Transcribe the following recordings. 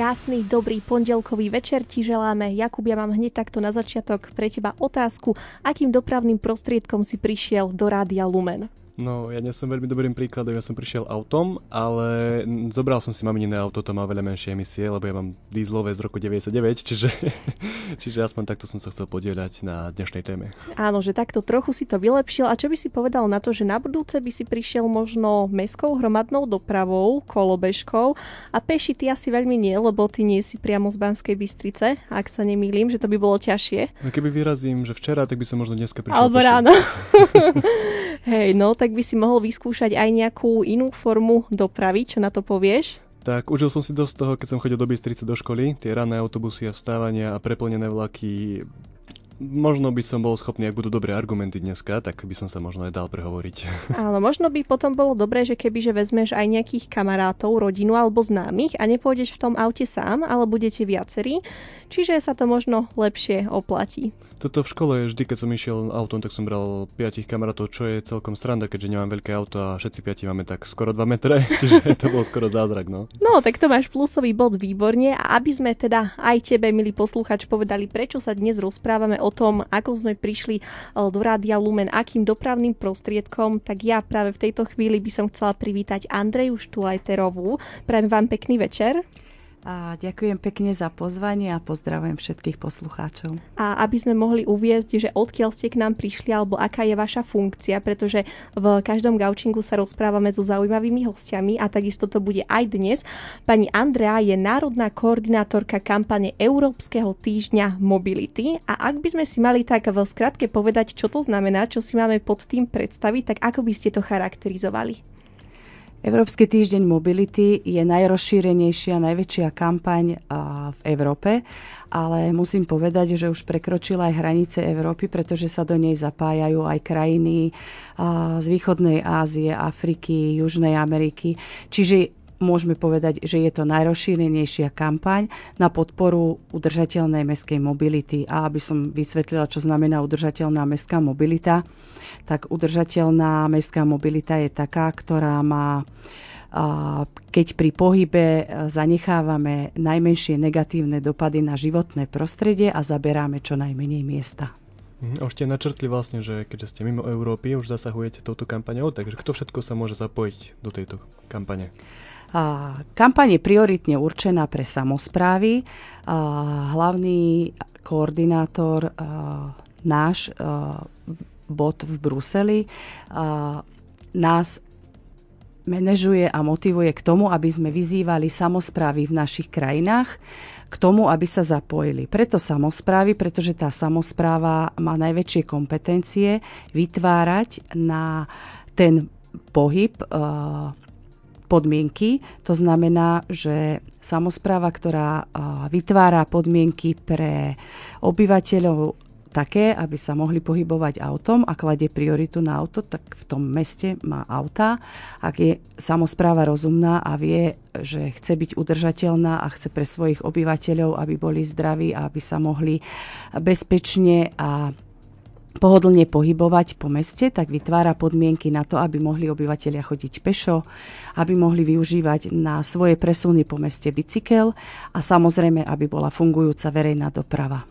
Krásny, dobrý pondelkový večer ti želáme. Jakub, ja mám hneď takto na začiatok pre teba otázku, akým dopravným prostriedkom si prišiel do Rádia Lumen? No, ja nie som veľmi dobrým príkladom, ja som prišiel autom, ale zobral som si maminine auto, to má veľa menšie emisie, lebo ja mám dízlové z roku 99, čiže aspoň takto som sa chcel podieľať na dnešnej téme. Áno, že takto trochu si to vylepšil. A čo by si povedal na to, že na budúce by si prišiel možno mestskou hromadnou dopravou, kolobežkou a peši ty asi veľmi nie, lebo ty nie si priamo z Banskej Bystrice, ak sa nemýlim, že to by bolo ťažšie. No keby vyrazím, že včera, tak by som možno dneska prišiel. Alebo ráno. Hej, no tak by si mohol vyskúšať aj nejakú inú formu dopravy, čo na to povieš? Tak užil som si dosť toho, keď som chodil do Bystrice do školy, tie ranné autobusy a vstávania a preplnené vlaky. Možno by som bol schopný, ak budú dobré argumenty dneska, tak by som sa možno aj dal prehovoriť. Áno, možno by potom bolo dobré, že kebyže vezmeš aj nejakých kamarátov, rodinu alebo známych a nepôjdeš v tom aute sám, ale budete viacerí, čiže sa to možno lepšie oplatí. Toto v škole vždy, keď som išiel autom, tak som bral 5 kamarátov, čo je celkom sranda, keďže nemám veľké auto a všetci 5 máme tak skoro 2 metre, čiže to bol skoro zázrak, no. No, tak to máš plusový bod, výborne. A aby sme teda aj tebe, milý posluchač, povedali, prečo sa dnes rozprávame o tom, ako sme prišli do Rádia Lumen, akým dopravným prostriedkom, tak ja práve v tejto chvíli by som chcela privítať Andreju Štulajterovú. Prajem vám pekný večer. A ďakujem pekne za pozvanie a pozdravujem všetkých poslucháčov. A aby sme mohli uviesť, že odkiaľ ste k nám prišli alebo aká je vaša funkcia, pretože v každom gaučingu sa rozprávame so zaujímavými hostiami a takisto to bude aj dnes. Pani Andrea je národná koordinátorka kampane Európskeho týždňa mobility a ak by sme si mali tak v skratke povedať, čo to znamená, čo si máme pod tým predstaviť, tak ako by ste to charakterizovali? Európsky týždeň mobility je najrozšírenejšia, najväčšia kampaň v Európe, ale musím povedať, že už prekročila aj hranice Európy, pretože sa do nej zapájajú aj krajiny z východnej Ázie, Afriky, Južnej Ameriky. Čiže môžeme povedať, že je to najrozšírenejšia kampaň na podporu udržateľnej mestskej mobility. A aby som vysvetlila, čo znamená udržateľná mestská mobilita, tak udržateľná mestská mobilita je taká, ktorá má, keď pri pohybe zanechávame najmenšie negatívne dopady na životné prostredie a zaberáme čo najmenej miesta. Už ste načrtli vlastne, že keďže ste mimo Európy, už zasahujete touto kampaňou, takže kto všetko sa môže zapojiť do tejto kampane? Kampaň je prioritne určená pre samosprávy. Hlavný koordinátor náš bod v Bruseli nás manažuje a motivuje k tomu, aby sme vyzývali samosprávy v našich krajinách k tomu, aby sa zapojili. Preto samosprávy, pretože tá samospráva má najväčšie kompetencie vytvárať na ten pohyb podmienky. To znamená, že samospráva, ktorá vytvára podmienky pre obyvateľov také, aby sa mohli pohybovať autom a kladie prioritu na auto, tak v tom meste má auta. Ak je samospráva rozumná a vie, že chce byť udržateľná a chce pre svojich obyvateľov, aby boli zdraví a aby sa mohli bezpečne a pohodlne pohybovať po meste, tak vytvára podmienky na to, aby mohli obyvatelia chodiť pešo, aby mohli využívať na svoje presuny po meste bicykel a samozrejme, aby bola fungujúca verejná doprava.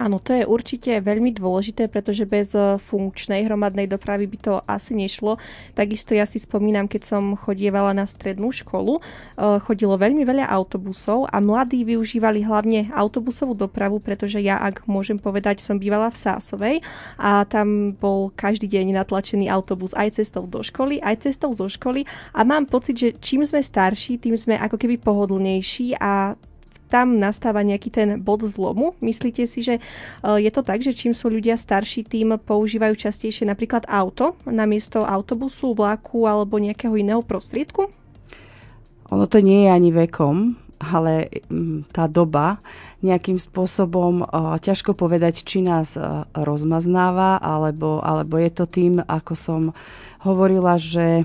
Áno, to je určite veľmi dôležité, pretože bez funkčnej hromadnej dopravy by to asi nešlo. Takisto ja si spomínam, keď som chodievala na strednú školu, chodilo veľmi veľa autobusov a mladí využívali hlavne autobusovú dopravu, pretože ja, ak môžem povedať, som bývala v Sásovej a tam bol každý deň natlačený autobus aj cestou do školy, aj cestou zo školy a mám pocit, že čím sme starší, tým sme ako keby pohodlnejší a tam nastáva nejaký ten bod zlomu. Myslíte si, že je to tak, že čím sú ľudia starší, tým používajú častejšie napríklad auto namiesto autobusu, vlaku alebo nejakého iného prostriedku? Ono to nie je ani vekom, ale tá doba nejakým spôsobom, ťažko povedať, či nás rozmaznáva, alebo je to tým, ako som hovorila, že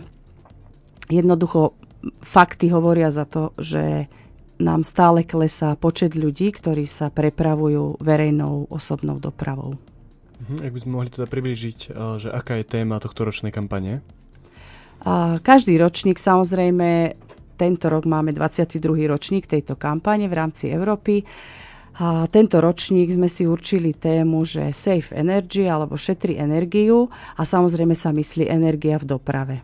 jednoducho fakty hovoria za to, že nám stále klesá počet ľudí, ktorí sa prepravujú verejnou osobnou dopravou. Ak by sme mohli teda priblížiť, že aká je téma tohto ročnej kampane? Každý ročník samozrejme Tento rok máme 22. ročník tejto kampane v rámci Európy. A tento ročník sme si určili tému, že Save Energy alebo šetri energiu a samozrejme sa myslí energia v doprave.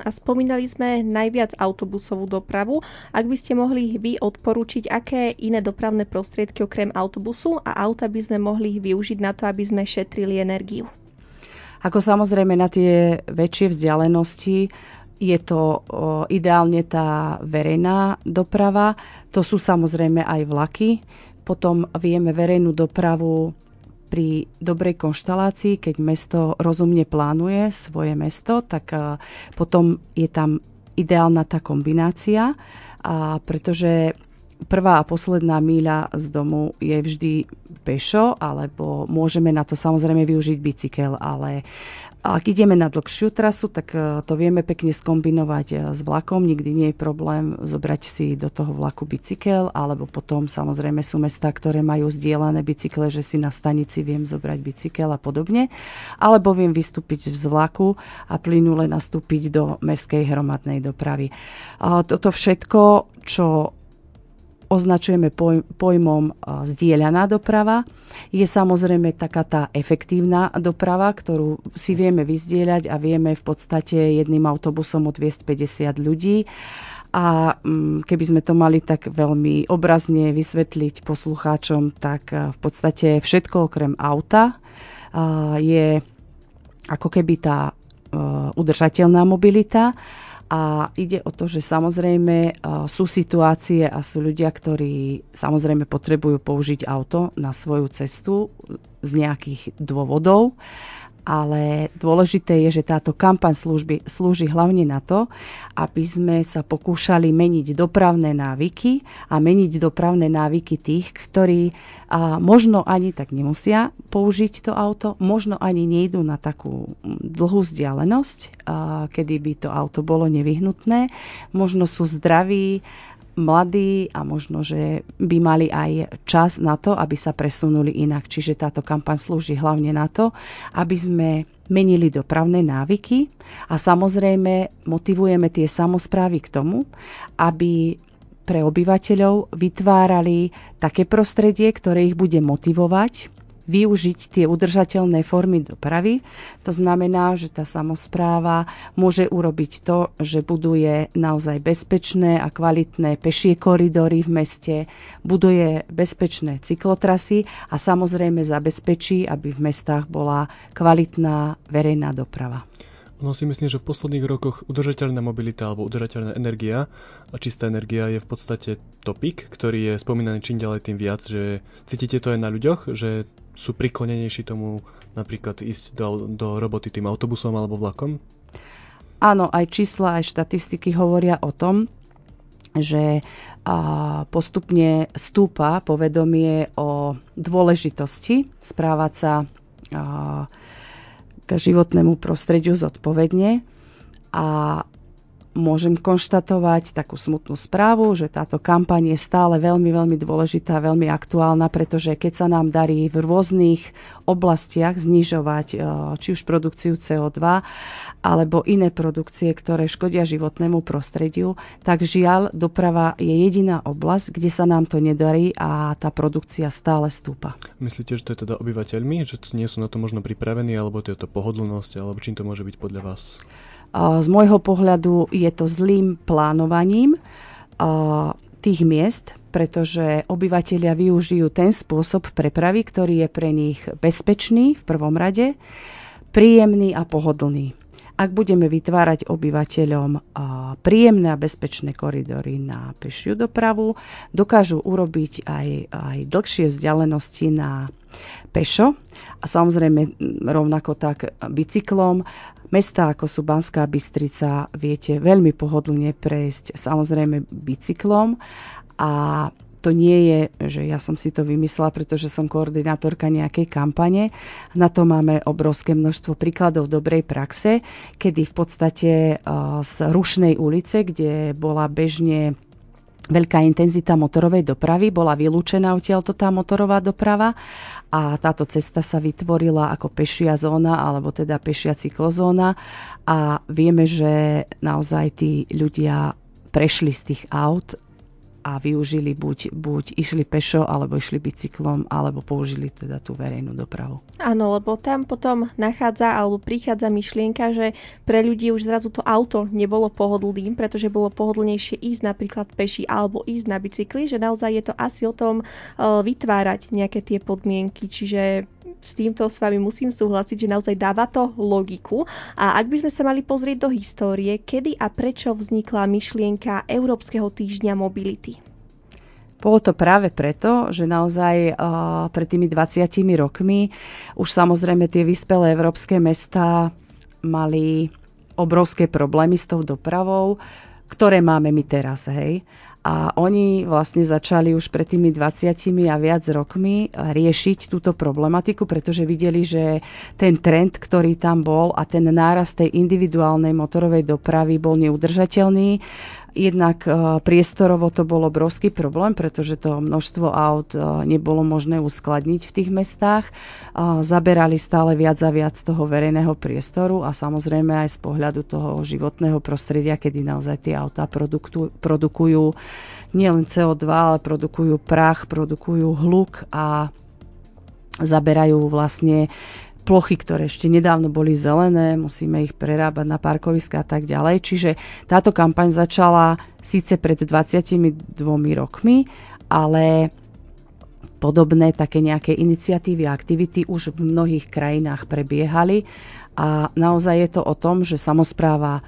A spomínali sme najviac autobusovú dopravu. Ak by ste mohli vy odporučiť, aké iné dopravné prostriedky okrem autobusu a auta by sme mohli využiť na to, aby sme šetrili energiu? Ako samozrejme na tie väčšie vzdialenosti je to ideálne tá verejná doprava. To sú samozrejme aj vlaky. Potom vieme verejnú dopravu pri dobrej konštalácii, keď mesto rozumne plánuje svoje mesto, tak potom je tam ideálna tá kombinácia, pretože prvá a posledná míľa z domu je vždy pešo, alebo môžeme na to samozrejme využiť bicykel, ale ak ideme na dlhšiu trasu, tak to vieme pekne skombinovať s vlakom. Nikdy nie je problém zobrať si do toho vlaku bicykel, alebo potom samozrejme sú mestá, ktoré majú zdieľané bicykle, že si na stanici viem zobrať bicykel a podobne. Alebo viem vystúpiť z vlaku a plynule nastúpiť do mestskej hromadnej dopravy. Toto všetko, čo označujeme pojmom zdieľaná doprava. Je samozrejme taká tá efektívna doprava, ktorú si vieme vyzdieľať a vieme v podstate jedným autobusom odviesť 50 ľudí. A keby sme to mali tak veľmi obrazne vysvetliť poslucháčom, tak v podstate všetko okrem auta je ako keby tá udržateľná mobilita. A ide o to, že samozrejme sú situácie a sú ľudia, ktorí samozrejme potrebujú použiť auto na svoju cestu z nejakých dôvodov, ale dôležité je, že táto kampaň slúži hlavne na to, aby sme sa pokúšali meniť dopravné návyky a meniť dopravné návyky tých, ktorí možno ani tak nemusia použiť to auto, možno ani nejdú na takú dlhú vzdialenosť, kedy by to auto bolo nevyhnutné, možno sú zdraví, mladí a možno, že by mali aj čas na to, aby sa presunuli inak. Čiže táto kampaň slúži hlavne na to, aby sme menili dopravné návyky a samozrejme motivujeme tie samosprávy k tomu, aby pre obyvateľov vytvárali také prostredie, ktoré ich bude motivovať využiť tie udržateľné formy dopravy. To znamená, že tá samospráva môže urobiť to, že buduje naozaj bezpečné a kvalitné pešie koridory v meste, buduje bezpečné cyklotrasy a samozrejme zabezpečí, aby v mestách bola kvalitná verejná doprava. No si myslím, že v posledných rokoch udržateľná mobilita alebo udržateľná energia a čistá energia je v podstate topik, ktorý je spomínaný čím ďalej tým viac, že cítite to aj na ľuďoch, že sú priklonenejší tomu napríklad ísť do roboty tým autobusom alebo vlakom? Áno, aj čísla, aj štatistiky hovoria o tom, že postupne stúpa povedomie o dôležitosti správať sa k životnému prostrediu zodpovedne a môžem konštatovať takú smutnú správu, že táto kampaň je stále veľmi, veľmi dôležitá, veľmi aktuálna, pretože keď sa nám darí v rôznych oblastiach znižovať či už produkciu CO2 alebo iné produkcie, ktoré škodia životnému prostrediu, tak žiaľ, doprava je jediná oblasť, kde sa nám to nedarí a tá produkcia stále stúpa. Myslíte, že to je teda obyvateľmi, že nie sú na to možno pripravení, alebo to je to pohodlnosť, alebo čím to môže byť podľa vás? Z môjho pohľadu je to zlým plánovaním tých miest, pretože obyvatelia využijú ten spôsob prepravy, ktorý je pre nich bezpečný v prvom rade, príjemný a pohodlný. Ak budeme vytvárať obyvateľom príjemné a bezpečné koridory na pešiu dopravu, dokážu urobiť aj dlhšie vzdialenosti na pešo a samozrejme rovnako tak bicyklom. Mestá ako sú Banská Bystrica viete veľmi pohodlne prejsť samozrejme bicyklom a to nie je, že ja som si to vymyslela, pretože som koordinátorka nejakej kampane. Na to máme obrovské množstvo príkladov dobrej praxe, kedy v podstate z Rušnej ulice, kde bola bežne veľká intenzita motorovej dopravy, bola vylúčená odtiaľto tá motorová doprava a táto cesta sa vytvorila ako pešia zóna, alebo teda pešia cyklozóna a vieme, že naozaj tí ľudia prešli z tých aut a využili buď išli pešo, alebo išli bicyklom, alebo použili teda tú verejnú dopravu. Áno, lebo tam potom nachádza alebo prichádza myšlienka, že pre ľudí už zrazu to auto nebolo pohodlným, pretože bolo pohodlnejšie ísť napríklad peši alebo ísť na bicykli, že naozaj je to asi o tom vytvárať nejaké tie podmienky, čiže s týmto s vami musím súhlasiť, že naozaj dáva to logiku. A ak by sme sa mali pozrieť do histórie, kedy a prečo vznikla myšlienka Európskeho týždňa mobility? Bolo to práve preto, že naozaj pred tými 20 rokmi už samozrejme tie vyspelé európske mestá mali obrovské problémy s tou dopravou, ktoré máme my teraz, hej. A oni vlastne začali už pred tými 20 a viac rokmi riešiť túto problematiku, pretože videli, že ten trend, ktorý tam bol a ten nárast tej individuálnej motorovej dopravy bol neudržateľný. Jednak priestorovo to bol obrovský problém, pretože to množstvo aut nebolo možné uskladniť v tých mestách. Zaberali stále viac a viac toho verejného priestoru a samozrejme aj z pohľadu toho životného prostredia, kedy naozaj tie autá produkujú nielen CO2, ale produkujú prach, produkujú hluk a zaberajú vlastne plochy, ktoré ešte nedávno boli zelené, musíme ich prerábať na parkoviská a tak ďalej. Čiže táto kampaň začala síce pred 22 rokmi, ale podobné také nejaké iniciatívy a aktivity už v mnohých krajinách prebiehali a naozaj je to o tom, že samospráva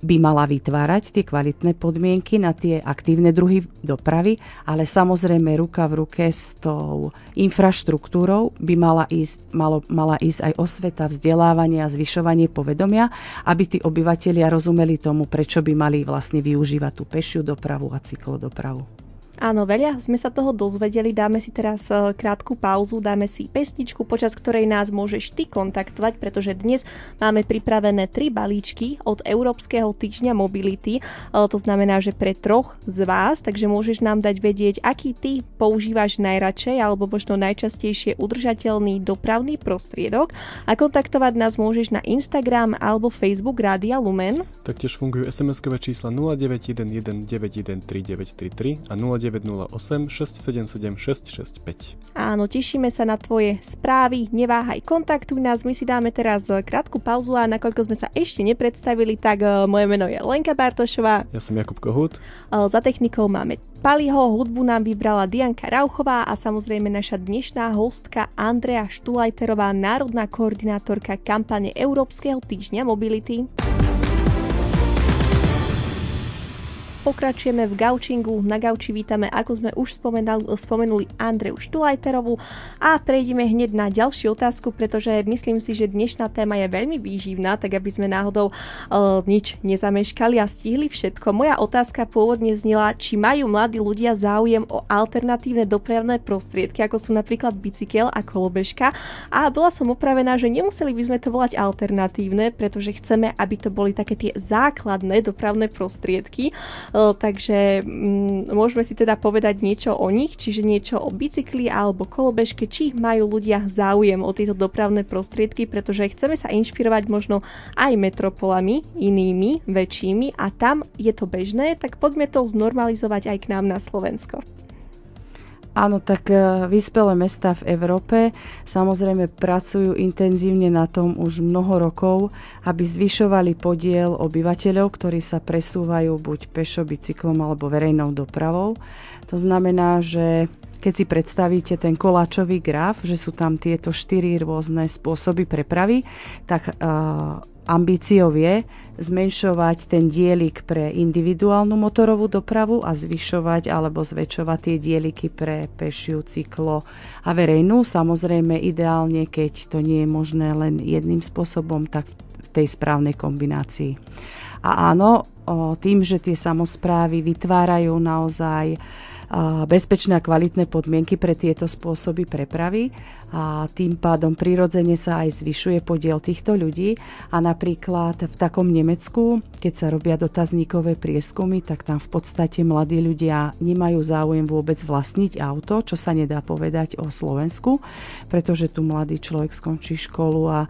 by mala vytvárať tie kvalitné podmienky na tie aktívne druhy dopravy, ale samozrejme ruka v ruke s tou infraštruktúrou by mala ísť aj osveta, vzdelávanie a zvyšovanie povedomia, aby tí obyvatelia rozumeli tomu, prečo by mali vlastne využívať tú pešiu dopravu a cyklodopravu. Áno, veľa sme sa toho dozvedeli, dáme si teraz krátku pauzu, dáme si pesničku, počas ktorej nás môžeš ty kontaktovať, pretože dnes máme pripravené 3 balíčky od Európskeho týždňa mobility, to znamená, že pre 3 z vás, takže môžeš nám dať vedieť, aký ty používaš najradšej alebo možno najčastejšie udržateľný dopravný prostriedok a kontaktovať nás môžeš na Instagram alebo Facebook Rádia Lumen. Taktiež fungujú SMS-kové čísla 0911 913 933 a 0908 677 665. Áno, tešíme sa na tvoje správy, neváhaj, kontaktuj nás, my si dáme teraz krátku pauzu a nakoľko sme sa ešte nepredstavili, tak moje meno je Lenka Bartošová. Ja som Jakub Kohut. Za technikou máme Paliho, hudbu nám vybrala Dianka Rauchová a samozrejme naša dnešná hostka Andrea Štulajterová, národná koordinátorka kampane Európskeho týždňa mobility. Pokračujeme v Gaučingu. Na Gauči vítame, ako sme už spomenuli, Andreu Štulajterovú a prejdeme hneď na ďalšiu otázku, pretože myslím si, že dnešná téma je veľmi výživná, tak aby sme náhodou nič nezameškali a stihli všetko. Moja otázka pôvodne znela, či majú mladí ľudia záujem o alternatívne dopravné prostriedky, ako sú napríklad bicykel a kolobežka. A bola som opravená, že nemuseli by sme to volať alternatívne, pretože chceme, aby to boli také tie základné dopravné prostriedky. Takže môžeme si teda povedať niečo o nich, čiže niečo o bicykli alebo kolobežke, či majú ľudia záujem o tieto dopravné prostriedky, pretože chceme sa inšpirovať možno aj metropolami inými, väčšími a tam je to bežné, tak poďme to znormalizovať aj k nám na Slovensko. Áno, tak vyspelé mestá v Európe samozrejme pracujú intenzívne na tom už mnoho rokov, aby zvyšovali podiel obyvateľov, ktorí sa presúvajú buď pešo, bicyklom alebo verejnou dopravou. To znamená, že keď si predstavíte ten koláčový graf, že sú tam tieto 4 rôzne spôsoby prepravy, tak ambíciou je zmenšovať ten dielik pre individuálnu motorovú dopravu a zvyšovať alebo zväčšovať tie dieliky pre pešiu, cyklo a verejnú. Samozrejme ideálne, keď to nie je možné len jedným spôsobom, tak v tej správnej kombinácii. A áno, tým, že tie samosprávy vytvárajú naozaj bezpečné a kvalitné podmienky pre tieto spôsoby prepravy a tým pádom prirodzene sa aj zvyšuje podiel týchto ľudí a napríklad v takom Nemecku, keď sa robia dotazníkové prieskumy, tak tam v podstate mladí ľudia nemajú záujem vôbec vlastniť auto, čo sa nedá povedať o Slovensku, pretože tu mladý človek skončí školu a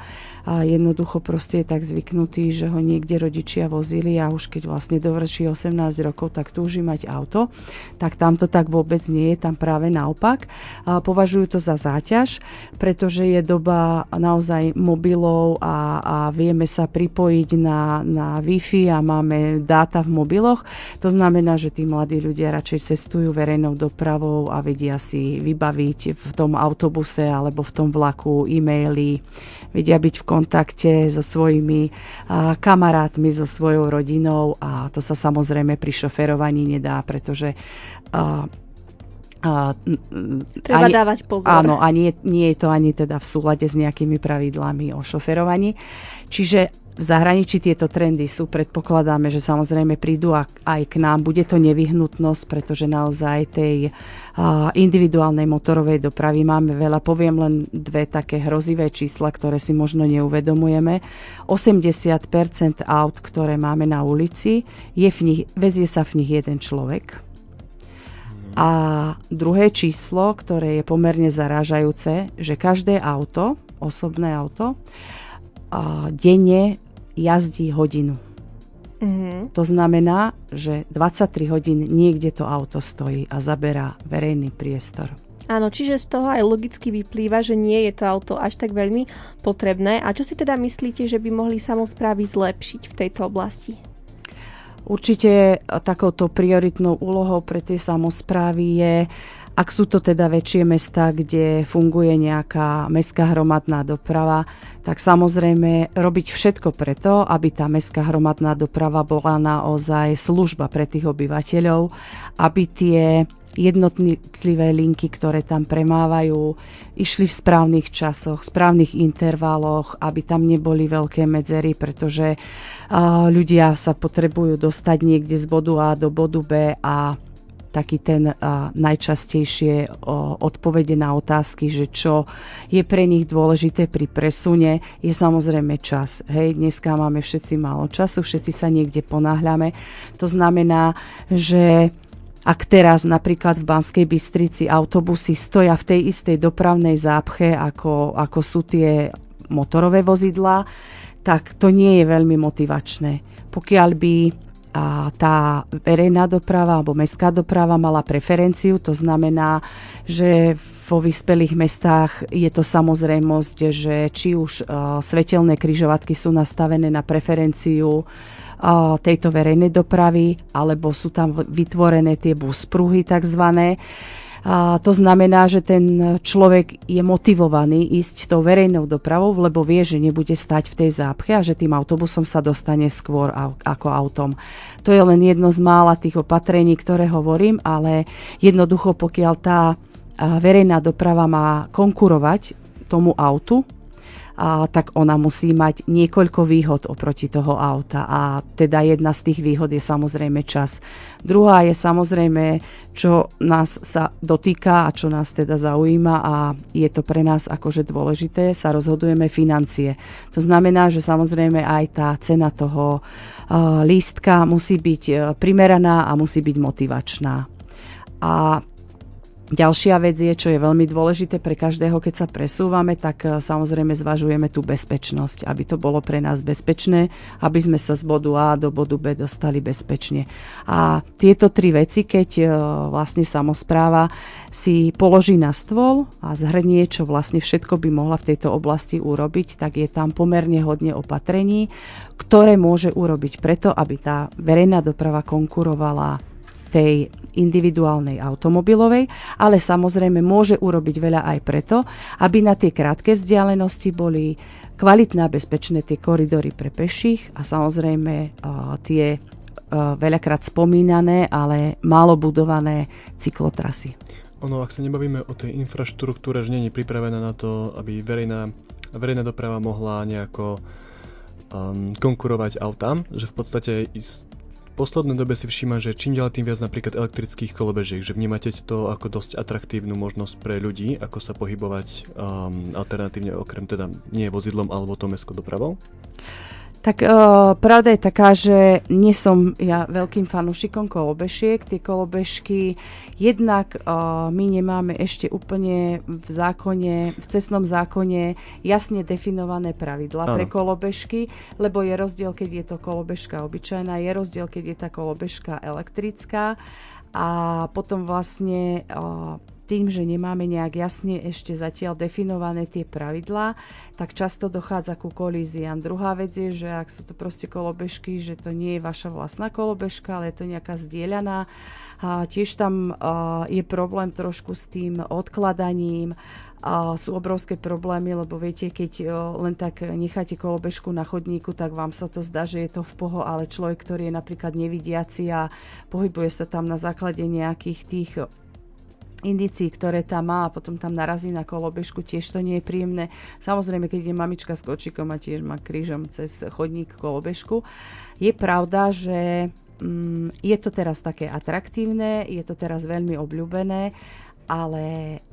jednoducho proste je tak zvyknutý, že ho niekde rodičia vozili a už keď vlastne dovrší 18 rokov, tak túži mať auto, tak tam to tak vôbec nie je, tam práve naopak. Považujú to za záťaž, pretože je doba naozaj mobilov a vieme sa pripojiť na Wi-Fi a máme dáta v mobiloch. To znamená, že tí mladí ľudia radšej cestujú verejnou dopravou a vedia si vybaviť v tom autobuse alebo v tom vlaku e-maily, vedia byť v kontakte so svojimi kamarátmi, so svojou rodinou a to sa samozrejme pri šoferovaní nedá, pretože treba ani dávať pozor. Áno, a nie je to ani teda v súlade s nejakými pravidlami o šoferovaní. Čiže v zahraničí tieto trendy sú, predpokladáme, že samozrejme prídu aj k nám. Bude to nevyhnutnosť, pretože naozaj tej individuálnej motorovej dopravy máme veľa. Poviem len dve také hrozivé čísla, ktoré si možno neuvedomujeme. 80% aut, ktoré máme na ulici, vezie sa v nich jeden človek. A druhé číslo, ktoré je pomerne zarážajúce, že každé auto, osobné auto, denne jazdí hodinu. Mm-hmm. To znamená, že 23 hodín niekde to auto stojí a zaberá verejný priestor. Áno, čiže z toho aj logicky vyplýva, že nie je to auto až tak veľmi potrebné. A čo si teda myslíte, že by mohli samosprávy zlepšiť v tejto oblasti? Určite takouto prioritnou úlohou pre tie samosprávy je, ak sú to teda väčšie mestá, kde funguje nejaká mestská hromadná doprava, tak samozrejme robiť všetko preto, aby tá mestská hromadná doprava bola naozaj služba pre tých obyvateľov, aby tie jednotlivé linky, ktoré tam premávajú, išli v správnych časoch, správnych intervaloch, aby tam neboli veľké medzery, pretože ľudia sa potrebujú dostať niekde z bodu A do bodu B a taký ten najčastejšie odpovede na otázky, že čo je pre nich dôležité pri presune, je samozrejme čas. Hej, dneska máme všetci málo času, všetci sa niekde ponáhľame. To znamená, že ak teraz napríklad v Banskej Bystrici autobusy stoja v tej istej dopravnej zápche, ako sú tie motorové vozidlá, tak to nie je veľmi motivačné. Pokiaľ by tá verejná doprava alebo mestská doprava mala preferenciu, to znamená, že vo vyspelých mestách je to samozrejmosť, že či už svetelné križovatky sú nastavené na preferenciu tejto verejnej dopravy, alebo sú tam vytvorené tie buspruhy takzvané. To znamená, že ten človek je motivovaný ísť tou verejnou dopravou, lebo vie, že nebude stať v tej zápche a že tým autobusom sa dostane skôr ako autom. To je len jedno z mála tých opatrení, ktoré hovorím, ale jednoducho, pokiaľ tá verejná doprava má konkurovať tomu autu, tak ona musí mať niekoľko výhod oproti toho auta. A teda jedna z tých výhod je samozrejme čas. Druhá je samozrejme, čo nás sa dotýka a čo nás teda zaujíma a je to pre nás akože dôležité, sa rozhodujeme financie. To znamená, že samozrejme aj tá cena toho lístka musí byť primeraná a musí byť motivačná. A ďalšia vec je, čo je veľmi dôležité pre každého, keď sa presúvame, tak samozrejme zvažujeme tú bezpečnosť, aby to bolo pre nás bezpečné, aby sme sa z bodu A do bodu B dostali bezpečne. A tieto tri veci, keď vlastne samospráva si položí na stôl a zhrnie, čo vlastne všetko by mohla v tejto oblasti urobiť, tak je tam pomerne hodne opatrení, ktoré môže urobiť preto, aby tá verejná doprava konkurovala tej individuálnej automobilovej, ale samozrejme môže urobiť veľa aj preto, aby na tie krátke vzdialenosti boli kvalitné a bezpečné tie koridory pre peších a samozrejme tie veľakrát spomínané, ale málo budované cyklotrasy. Ono, ak sa nebavíme o tej infraštruktúre, že nie je pripravená na to, aby verejná doprava mohla nejako konkurovať autám, že v podstate V poslednej dobe si všímam, že čím ďalej tým viac napríklad elektrických kolobežiek, že vnímate to ako dosť atraktívnu možnosť pre ľudí, ako sa pohybovať alternatívne, okrem teda nie vozidlom alebo to mestskou dopravou? Tak pravda je taká, že nie som ja veľkým fanúšikom kolobežiek. Tie kolobežky jednak my nemáme ešte úplne v zákone, v cestnom zákone jasne definované pravidlá pre kolobežky, lebo je rozdiel, keď je to kolobežka obyčajná, je rozdiel, keď je tá kolobežka elektrická a potom vlastne tým, že nemáme nejak jasne ešte zatiaľ definované tie pravidlá, tak často dochádza ku kolíziám. Druhá vec je, že ak sú to proste kolobežky, že to nie je vaša vlastná kolobežka, ale je to nejaká zdieľaná. A tiež tam je problém trošku s tým odkladaním. Sú obrovské problémy, lebo viete, keď len tak necháte kolobežku na chodníku, tak vám sa to zdá, že je to v poho, ale človek, ktorý je napríklad nevidiaci a pohybuje sa tam na základe nejakých tých indícií, ktoré tam má a potom tam narazí na kolobežku, tiež to nie je príjemné. Samozrejme, keď je mamička s kočíkom a tiež má krížom cez chodník kolobežku. Je pravda, že je to teraz také atraktívne, je to teraz veľmi obľúbené, ale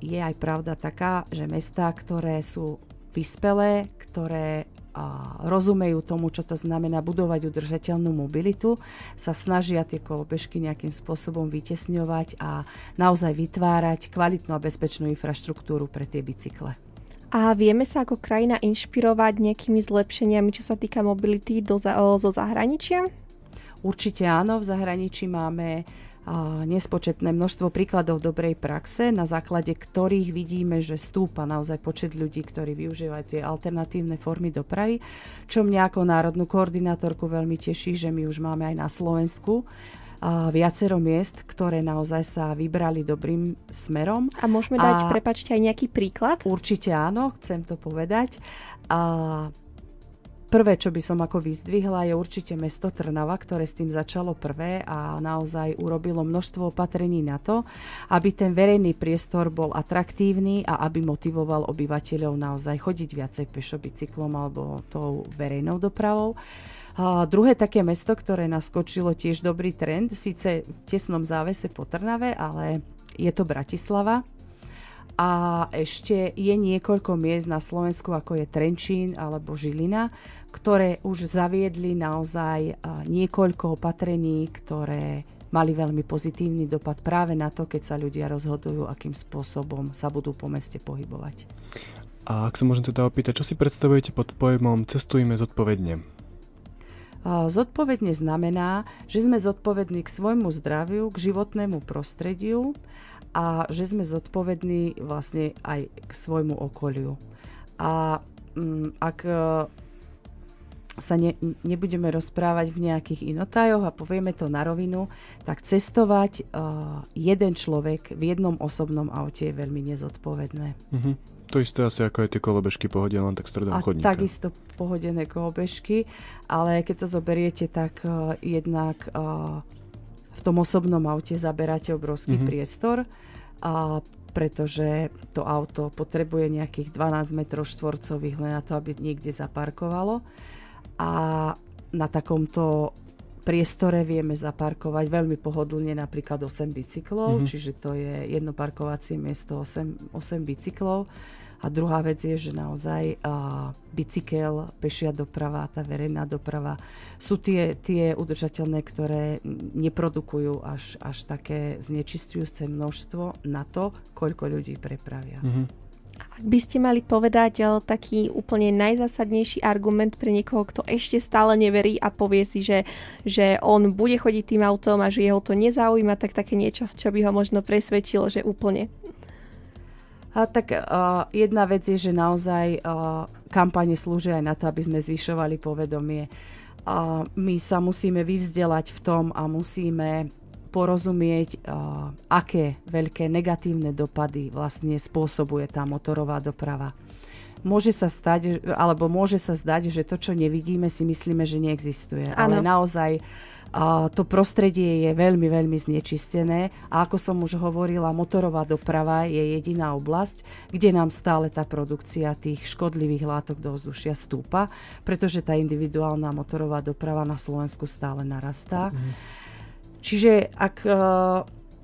je aj pravda taká, že mestá, ktoré sú vyspelé, ktoré rozumejú tomu, čo to znamená budovať udržateľnú mobilitu, sa snažia tie kolobežky nejakým spôsobom vytesňovať a naozaj vytvárať kvalitnú a bezpečnú infraštruktúru pre tie bicykle. A vieme sa ako krajina inšpirovať nejakými zlepšeniami, čo sa týka mobility zo zahraničia? Určite áno, v zahraničí máme nespočetné množstvo príkladov dobrej praxe, na základe ktorých vidíme, že stúpa naozaj počet ľudí, ktorí využívajú tie alternatívne formy dopravy, čo mňa ako národnú koordinátorku veľmi teší, že my už máme aj na Slovensku viacero miest, ktoré naozaj sa vybrali dobrým smerom. A môžeme dať, prepáčte, aj nejaký príklad? Určite áno, chcem to povedať. Prvé, čo by som ako vyzdvihla, je určite mesto Trnava, ktoré s tým začalo prvé a naozaj urobilo množstvo opatrení na to, aby ten verejný priestor bol atraktívny a aby motivoval obyvateľov naozaj chodiť viacej pešo, bicyklom alebo tou verejnou dopravou. A druhé také mesto, ktoré naskočilo tiež dobrý trend, síce v tesnom závese po Trnave, ale je to Bratislava. A ešte je niekoľko miest na Slovensku, ako je Trenčín alebo Žilina, ktoré už zaviedli naozaj niekoľko opatrení, ktoré mali veľmi pozitívny dopad práve na to, keď sa ľudia rozhodujú, akým spôsobom sa budú po meste pohybovať. A ak sa môžem teda opýtať, čo si predstavujete pod pojmom cestujme zodpovedne? Zodpovedne znamená, že sme zodpovední k svojmu zdraviu, k životnému prostrediu a že sme zodpovední vlastne aj k svojmu okoliu. A ak sa nebudeme rozprávať v nejakých inotajoch a povieme to na rovinu, tak cestovať jeden človek v jednom osobnom aute je veľmi nezodpovedné. Mhm. To isté asi ako aj tie kolobežky pohodené len tak stredom chodníka. A takisto pohodené kolobežky, ale keď to zoberiete, tak jednak v tom osobnom aute zaberáte obrovský priestor, pretože to auto potrebuje nejakých 12 metrov štvorcových len na to, aby niekde zaparkovalo. A na takomto priestore vieme zaparkovať veľmi pohodlne napríklad 8 bicyklov, čiže to je jedno parkovacie miesto 8 bicyklov. A druhá vec je, že naozaj bicykel, pešia doprava, tá verejná doprava sú tie udržateľné, ktoré neprodukujú až také znečistujúce množstvo na to, koľko ľudí prepravia. Ak by ste mali povedať taký úplne najzásadnejší argument pre niekoho, kto ešte stále neverí a povie si, že on bude chodiť tým autom a že jeho to nezaujíma, tak také niečo, čo by ho možno presvedčilo, že úplne. Jedna vec je, že naozaj kampane slúžia aj na to, aby sme zvyšovali povedomie. My sa musíme vyvzdelať v tom a musíme porozumieť, aké veľké negatívne dopady vlastne spôsobuje tá motorová doprava. môže sa zdať, že to, čo nevidíme, si myslíme, že neexistuje. Ano. Ale naozaj to prostredie je veľmi, veľmi znečistené a ako som už hovorila, motorová doprava je jediná oblasť, kde nám stále tá produkcia tých škodlivých látok do ovzdušia stúpa, pretože tá individuálna motorová doprava na Slovensku stále narastá. Mhm. Čiže ak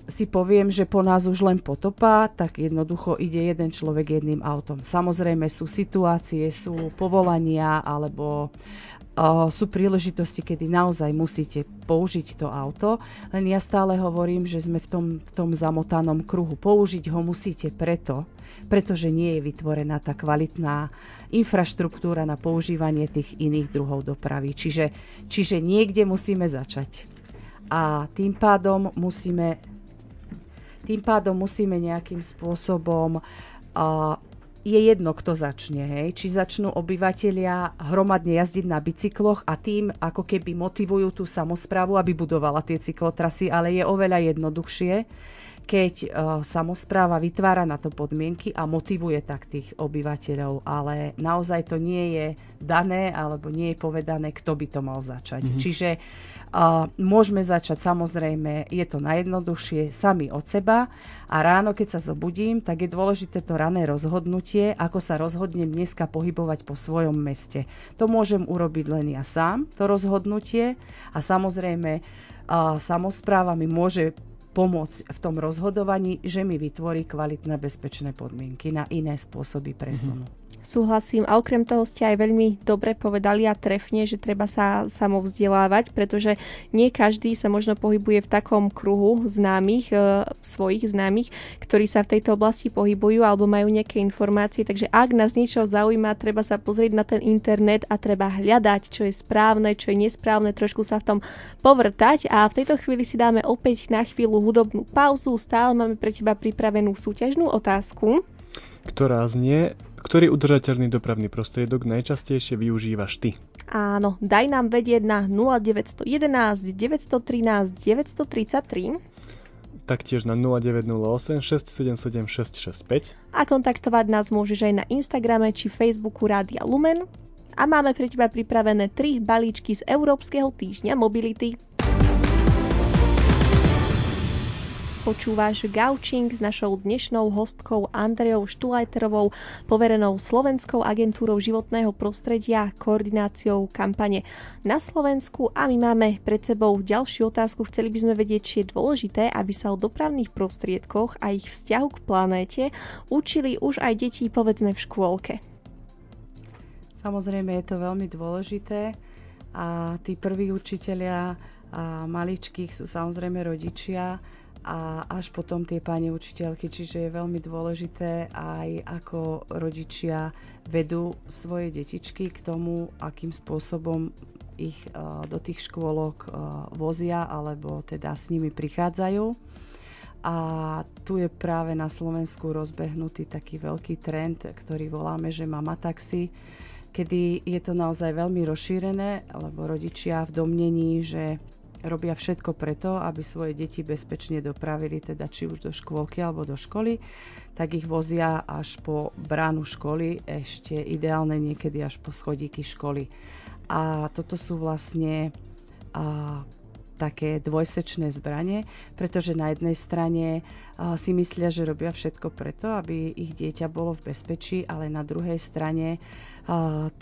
si poviem, že po nás už len potopa, tak jednoducho ide jeden človek jedným autom. Samozrejme sú situácie, sú povolania alebo sú príležitosti, kedy naozaj musíte použiť to auto. Len ja stále hovorím, že sme v tom zamotanom kruhu. Použiť ho musíte pretože nie je vytvorená tá kvalitná infraštruktúra na používanie tých iných druhov dopravy. Čiže niekde musíme začať. A tým pádom musíme nejakým spôsobom, je jedno, kto začne, hej? Či začnú obyvatelia hromadne jazdiť na bicykloch a tým ako keby motivujú tú samosprávu, aby budovala tie cyklotrasy, ale je oveľa jednoduchšie, keď samospráva vytvára na to podmienky a motivuje tak tých obyvateľov, ale naozaj to nie je dané alebo nie je povedané, kto by to mal začať. Mm-hmm. Čiže môžeme začať, samozrejme, je to najjednoduchšie sami od seba a ráno, keď sa zobudím, tak je dôležité to rané rozhodnutie, ako sa rozhodnem dneska pohybovať po svojom meste. To môžem urobiť len ja sám, to rozhodnutie, a samozrejme samospráva mi môže pomôcť v tom rozhodovaní, že mi vytvorí kvalitné bezpečné podmienky na iné spôsoby presunu. Mm-hmm. Súhlasím, a okrem toho ste aj veľmi dobre povedali a trefne, že treba sa samovzdelávať, pretože nie každý sa možno pohybuje v takom kruhu známych, svojich známych, ktorí sa v tejto oblasti pohybujú alebo majú nejaké informácie, takže ak nás niečo zaujíma, treba sa pozrieť na ten internet a treba hľadať, čo je správne, čo je nesprávne, trošku sa v tom povrtať. A v tejto chvíli si dáme opäť na chvíľu hudobnú pauzu, stále máme pre teba pripravenú súťažnú otázku, ktorá znie: ktorý udržateľný dopravný prostriedok najčastejšie využívaš ty? Áno, daj nám vedieť na 0911 913 933. Taktiež na 0908 677 665. A kontaktovať nás môžeš aj na Instagrame či Facebooku Rádia Lumen. A máme pre teba pripravené 3 balíčky z Európskeho týždňa mobility. Počúvaš Gaučing s našou dnešnou hostkou Andreou Štulajterovou, poverenou Slovenskou agentúrou životného prostredia koordináciou kampane na Slovensku, a my máme pred sebou ďalšiu otázku. Chceli by sme vedieť, či je dôležité, aby sa o dopravných prostriedkoch a ich vzťahu k planéte učili už aj deti, povedzme, v škôlke. Samozrejme je to veľmi dôležité a tí prví učitelia a maličkých sú samozrejme rodičia a až potom tie pani učiteľky, čiže je veľmi dôležité aj ako rodičia vedú svoje detičky k tomu, akým spôsobom ich do tých škôlok vozia alebo teda s nimi prichádzajú. A tu je práve na Slovensku rozbehnutý taký veľký trend, ktorý voláme, že mama taxi, kedy je to naozaj veľmi rozšírené, lebo rodičia v domnení, že robia všetko preto, aby svoje deti bezpečne dopravili, teda či už do škôlky alebo do školy, tak ich vozia až po bránu školy, ešte ideálne niekedy až po schodíky školy. A toto sú vlastne také dvojsečné zbranie, pretože na jednej strane si myslia, že robia všetko preto, aby ich dieťa bolo v bezpečí, ale na druhej strane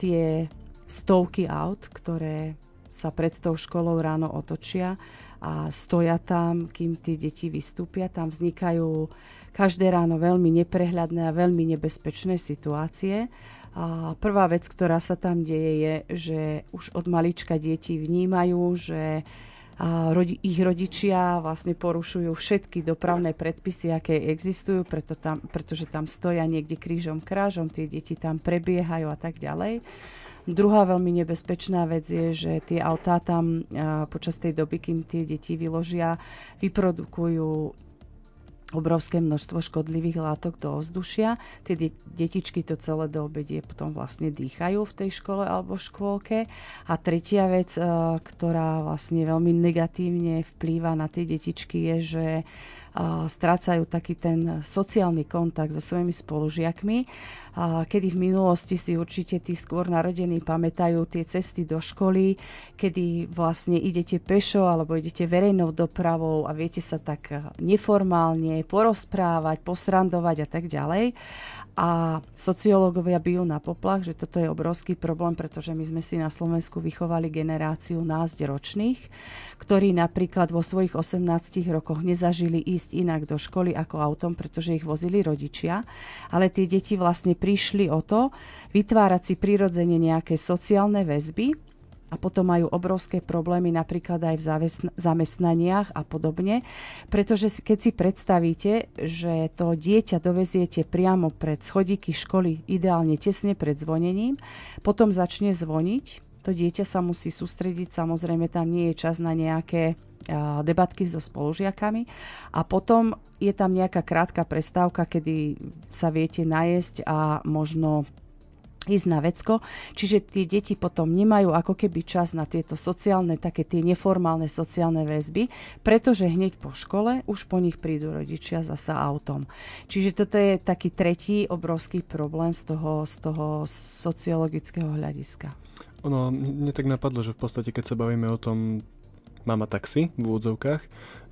tie stovky aut, ktoré sa pred tou školou ráno otočia a stoja tam, kým tie deti vystúpia. Tam vznikajú každé ráno veľmi neprehľadné a veľmi nebezpečné situácie. A prvá vec, ktorá sa tam deje, je, že už od malička deti vnímajú, že ich rodičia vlastne porušujú všetky dopravné predpisy, aké existujú, pretože tam stoja niekde krížom krážom, tie deti tam prebiehajú a tak ďalej. Druhá veľmi nebezpečná vec je, že tie autá tam počas tej doby, kým tie deti vyložia, vyprodukujú obrovské množstvo škodlivých látok do ovzdušia. Tie detičky to celé do obedie potom vlastne dýchajú v tej škole alebo v škôlke. A tretia vec, ktorá vlastne veľmi negatívne vplýva na tie detičky, je, že strácajú taký ten sociálny kontakt so svojimi spolužiakmi, kedy v minulosti si určite tí skôr narodení pamätajú tie cesty do školy, kedy vlastne idete pešo alebo idete verejnou dopravou a viete sa tak neformálne porozprávať, posrandovať a tak ďalej. A sociológovia bijú na poplach, že toto je obrovský problém, pretože my sme si na Slovensku vychovali generáciu názdročných, ktorí napríklad vo svojich 18 rokoch nezažili ísť inak do školy ako autom, pretože ich vozili rodičia, ale tie deti vlastne prišli o to vytvárať si prirodzene nejaké sociálne väzby. A potom majú obrovské problémy napríklad aj v zamestnaniach a podobne, pretože keď si predstavíte, že to dieťa doveziete priamo pred schodíky školy, ideálne tesne pred zvonením, potom začne zvoniť, to dieťa sa musí sústrediť, samozrejme tam nie je čas na nejaké debatky so spolužiakami a potom je tam nejaká krátka prestávka, kedy sa viete najesť a možno ísť na vecko, čiže tie deti potom nemajú ako keby čas na tieto sociálne, také tie neformálne sociálne väzby, pretože hneď po škole už po nich prídu rodičia zasa autom. Čiže toto je taký tretí obrovský problém z toho sociologického hľadiska. Ono, mne tak napadlo, že v podstate keď sa bavíme o tom mama taxi v úvodzovkách,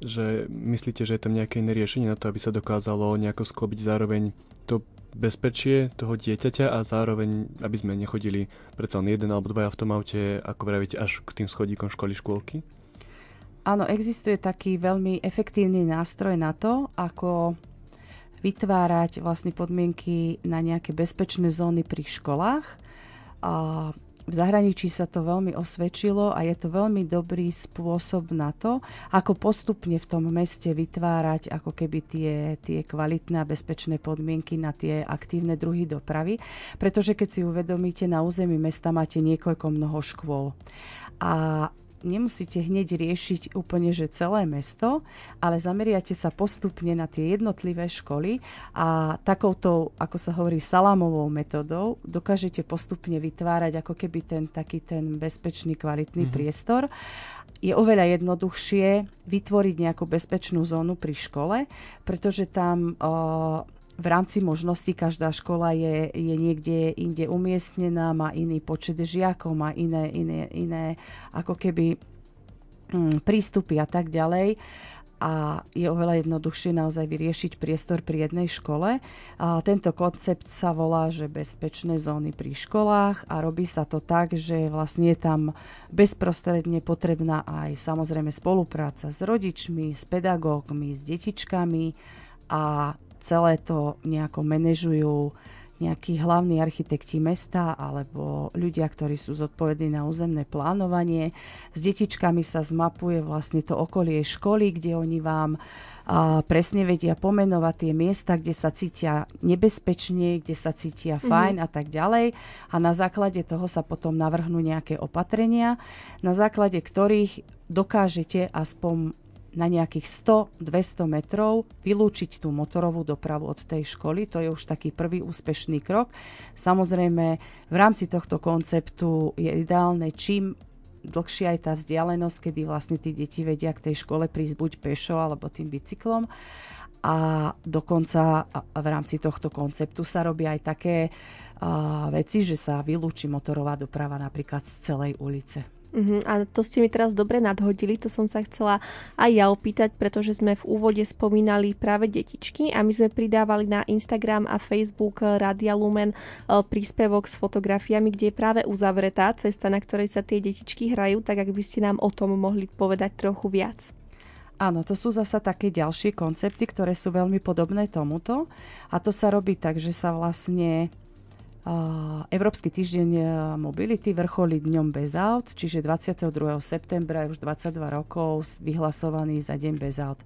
že myslíte, že je tam nejaké iné riešenie na to, aby sa dokázalo nejako sklobiť zároveň to bezpečie toho dieťaťa a zároveň, aby sme nechodili predsa len jeden alebo dvaja v tom aute, ako vravíte, až k tým schodíkom škôlky? Áno, existuje taký veľmi efektívny nástroj na to, ako vytvárať vlastne podmienky na nejaké bezpečné zóny pri školách. A v zahraničí sa to veľmi osvedčilo a je to veľmi dobrý spôsob na to, ako postupne v tom meste vytvárať ako keby tie kvalitné a bezpečné podmienky na tie aktívne druhy dopravy, pretože keď si uvedomíte, na území mesta máte niekoľko mnoho škôl. A nemusíte hneď riešiť úplne, že celé mesto, ale zameriate sa postupne na tie jednotlivé školy a takouto, ako sa hovorí, salámovou metodou dokážete postupne vytvárať ako keby taký ten bezpečný, kvalitný priestor. Je oveľa jednoduchšie vytvoriť nejakú bezpečnú zónu pri škole, pretože tam v rámci možností každá škola je niekde inde umiestnená, má iný počet žiakov, má iné ako keby prístupy a tak ďalej. A je oveľa jednoduchšie naozaj vyriešiť priestor pri jednej škole. A tento koncept sa volá, že bezpečné zóny pri školách a robí sa to tak, že vlastne je tam bezprostredne potrebná aj samozrejme spolupráca s rodičmi, s pedagógmi, s detičkami a celé to nejako manažujú nejakí hlavní architekti mesta alebo ľudia, ktorí sú zodpovední na územné plánovanie. S detičkami sa zmapuje vlastne to okolie školy, kde oni vám presne vedia pomenovať tie miesta, kde sa cítia nebezpečne, kde sa cítia fajn a tak ďalej. A na základe toho sa potom navrhnú nejaké opatrenia, na základe ktorých dokážete aspoň na nejakých 100-200 metrov vylúčiť tú motorovú dopravu od tej školy. To je už taký prvý úspešný krok. Samozrejme, v rámci tohto konceptu je ideálne, čím dlhšia je tá vzdialenosť, kedy vlastne tí deti vedia k tej škole prísť buď pešo alebo tým bicyklom. A dokonca v rámci tohto konceptu sa robia aj také veci, že sa vylúči motorová doprava napríklad z celej ulice. A to ste mi teraz dobre nadhodili, to som sa chcela aj ja opýtať, pretože sme v úvode spomínali práve detičky a my sme pridávali na Instagram a Facebook Rádia Lumen príspevok s fotografiami, kde je práve uzavretá cesta, na ktorej sa tie detičky hrajú, tak ak by ste nám o tom mohli povedať trochu viac. Áno, to sú zasa také ďalšie koncepty, ktoré sú veľmi podobné tomuto a to sa robí tak, že sa vlastne Európsky týždeň mobility vrcholí dňom bez aut, čiže 22. septembra je už 22 rokov vyhlasovaný za deň bez aut.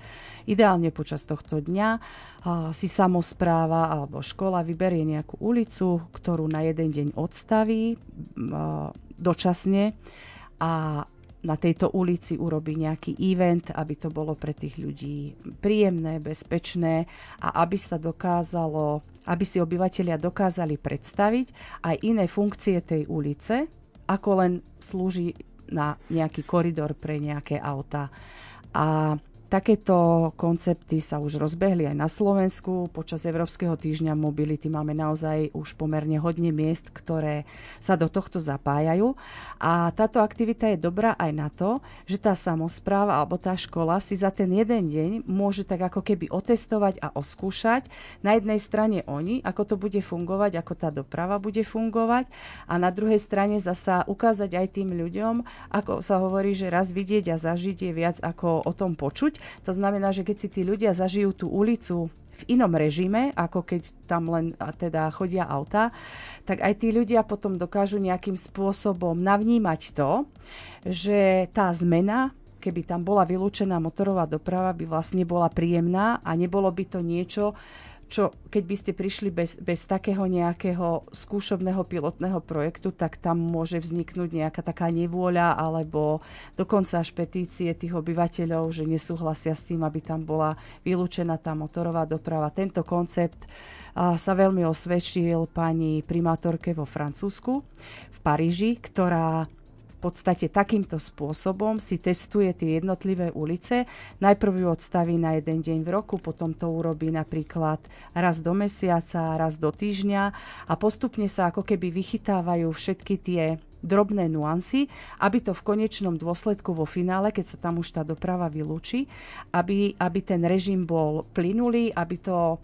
Ideálne počas tohto dňa si samospráva alebo škola vyberie nejakú ulicu, ktorú na jeden deň odstaví dočasne a na tejto ulici urobí nejaký event, aby to bolo pre tých ľudí príjemné, bezpečné a aby si obyvatelia dokázali predstaviť aj iné funkcie tej ulice, ako len slúži na nejaký koridor pre nejaké auta. A Takéto koncepty sa už rozbehli aj na Slovensku. Počas Európskeho týždňa mobility máme naozaj už pomerne hodne miest, ktoré sa do tohto zapájajú. A táto aktivita je dobrá aj na to, že tá samospráva alebo tá škola si za ten jeden deň môže tak ako keby otestovať a oskúšať. Na jednej strane oni, ako to bude fungovať, ako tá doprava bude fungovať, a na druhej strane zasa ukázať aj tým ľuďom, ako sa hovorí, že raz vidieť a zažiť je viac ako o tom počuť. To znamená, že keď si tí ľudia zažijú tú ulicu v inom režime, ako keď tam len teda chodia autá, tak aj tí ľudia potom dokážu nejakým spôsobom navnímať to, že tá zmena, keby tam bola vylúčená motorová doprava, by vlastne bola príjemná a nebolo by to niečo, čo keď by ste prišli bez takého nejakého skúšobného pilotného projektu, tak tam môže vzniknúť nejaká taká nevôľa alebo dokonca až petície tých obyvateľov, že nesúhlasia s tým, aby tam bola vylúčená tá motorová doprava. Tento koncept sa veľmi osvedčil pani primátorke vo Francúzsku, v Paríži, ktorá v podstate takýmto spôsobom si testuje tie jednotlivé ulice. Najprv ju odstaví na jeden deň v roku, potom to urobí napríklad raz do mesiaca, raz do týždňa a postupne sa ako keby vychytávajú všetky tie drobné nuancy, aby to v konečnom dôsledku vo finále, keď sa tam už tá doprava vylúči, aby ten režim bol plynulý, aby to